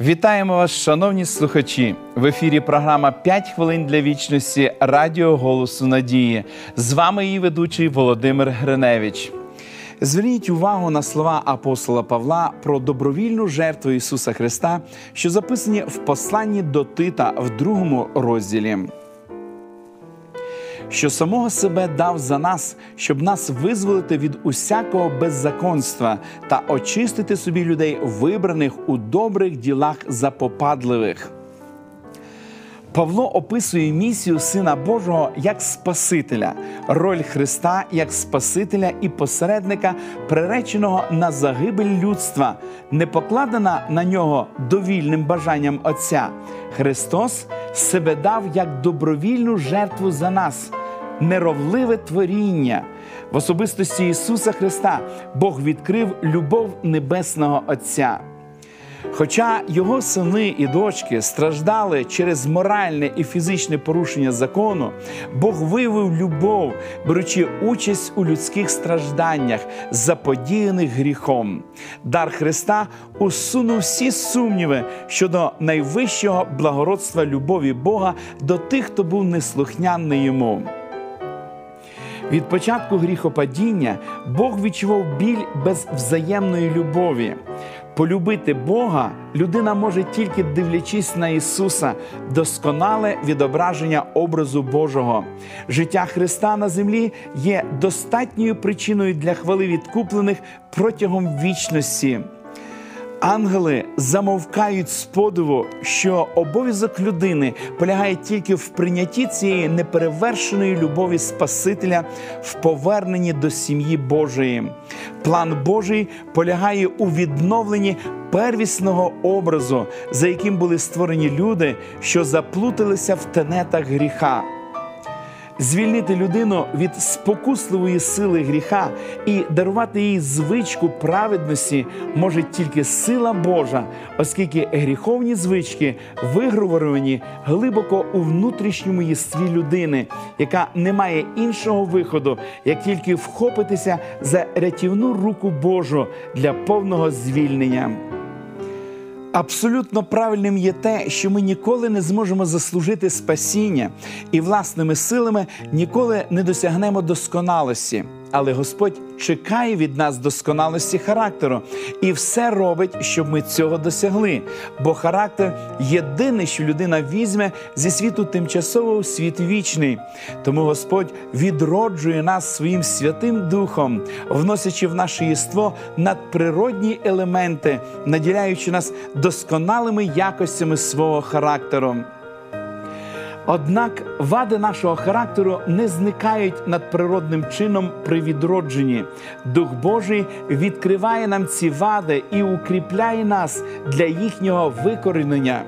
Вітаємо вас, шановні слухачі! В ефірі програма «5 хвилин для вічності» Радіо Голосу Надії. З вами її ведучий Володимир Гриневич. Зверніть увагу на слова апостола Павла про добровільну жертву Ісуса Христа, що записані в посланні до Тита в 2 розділі. Що самого себе дав за нас, щоб нас визволити від усякого беззаконства та очистити собі людей, вибраних у добрих ділах запопадливих. Павло описує місію Сина Божого як Спасителя, роль Христа як Спасителя і посередника, приреченого на загибель людства, не покладена на нього довільним бажанням Отця. Христос себе дав як добровільну жертву за нас, неровливе творіння. В особистості Ісуса Христа Бог відкрив любов Небесного Отця. Хоча його сини і дочки страждали через моральне і фізичне порушення закону, Бог виявив любов, беручи участь у людських стражданнях, заподіяних гріхом. Дар Христа усунув всі сумніви щодо найвищого благородства любові Бога до тих, хто був неслухняний йому. Від початку гріхопадіння Бог відчував біль без взаємної любові. Полюбити Бога людина може тільки дивлячись на Ісуса, досконале відображення образу Божого. Життя Христа на землі є достатньою причиною для хвали відкуплених протягом вічності. Ангели замовкають з подиву, що обов'язок людини полягає тільки в прийнятті цієї неперевершеної любові Спасителя в поверненні до сім'ї Божої. План Божий полягає у відновленні первісного образу, за яким були створені люди, що заплуталися в тенетах гріха. Звільнити людину від спокусливої сили гріха і дарувати їй звичку праведності може тільки сила Божа, оскільки гріховні звички вигравовані глибоко у внутрішньому єстві людини, яка не має іншого виходу, як тільки вхопитися за рятівну руку Божу для повного звільнення. Абсолютно правильним є те, що ми ніколи не зможемо заслужити спасіння і власними силами ніколи не досягнемо досконалості. Але Господь чекає від нас досконалості характеру і все робить, щоб ми цього досягли. Бо характер – єдине, що людина візьме зі світу тимчасового у світ вічний. Тому Господь відроджує нас своїм Святим Духом, вносячи в наше єство надприродні елементи, наділяючи нас досконалими якостями свого характеру. Однак вади нашого характеру не зникають надприродним чином при відродженні. Дух Божий відкриває нам ці вади і укріпляє нас для їхнього викорінення.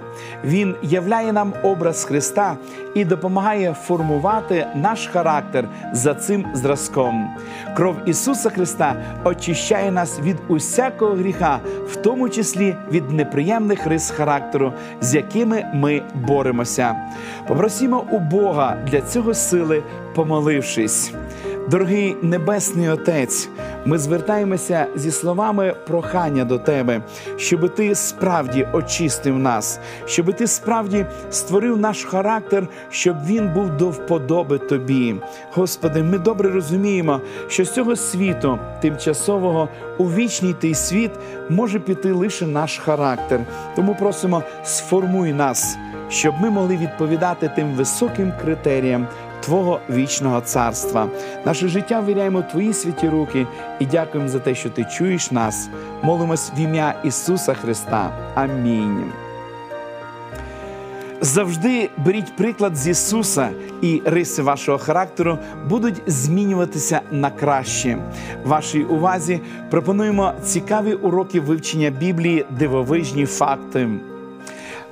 Він являє нам образ Христа і допомагає формувати наш характер за цим зразком. Кров Ісуса Христа очищає нас від усякого гріха, в тому числі від неприємних рис характеру, з якими ми боремося. Просімо у Бога для цього сили, помолившись. Дорогий Небесний Отець, ми звертаємося зі словами прохання до Тебе, щоб Ти справді очистив нас, щоб Ти справді створив наш характер, щоб він був до вподоби Тобі. Господи, ми добре розуміємо, що з цього світу, тимчасового, у вічний той світ може піти лише наш характер. Тому просимо, сформуй нас, щоб ми могли відповідати тим високим критеріям Твого вічного царства. Наше життя ввіряємо Твої святі руки і дякуємо за те, що Ти чуєш нас. Молимось в ім'я Ісуса Христа. Амінь. Завжди беріть приклад з Ісуса, і риси вашого характеру будуть змінюватися на краще. Вашій увазі пропонуємо цікаві уроки вивчення Біблії «Дивовижні факти».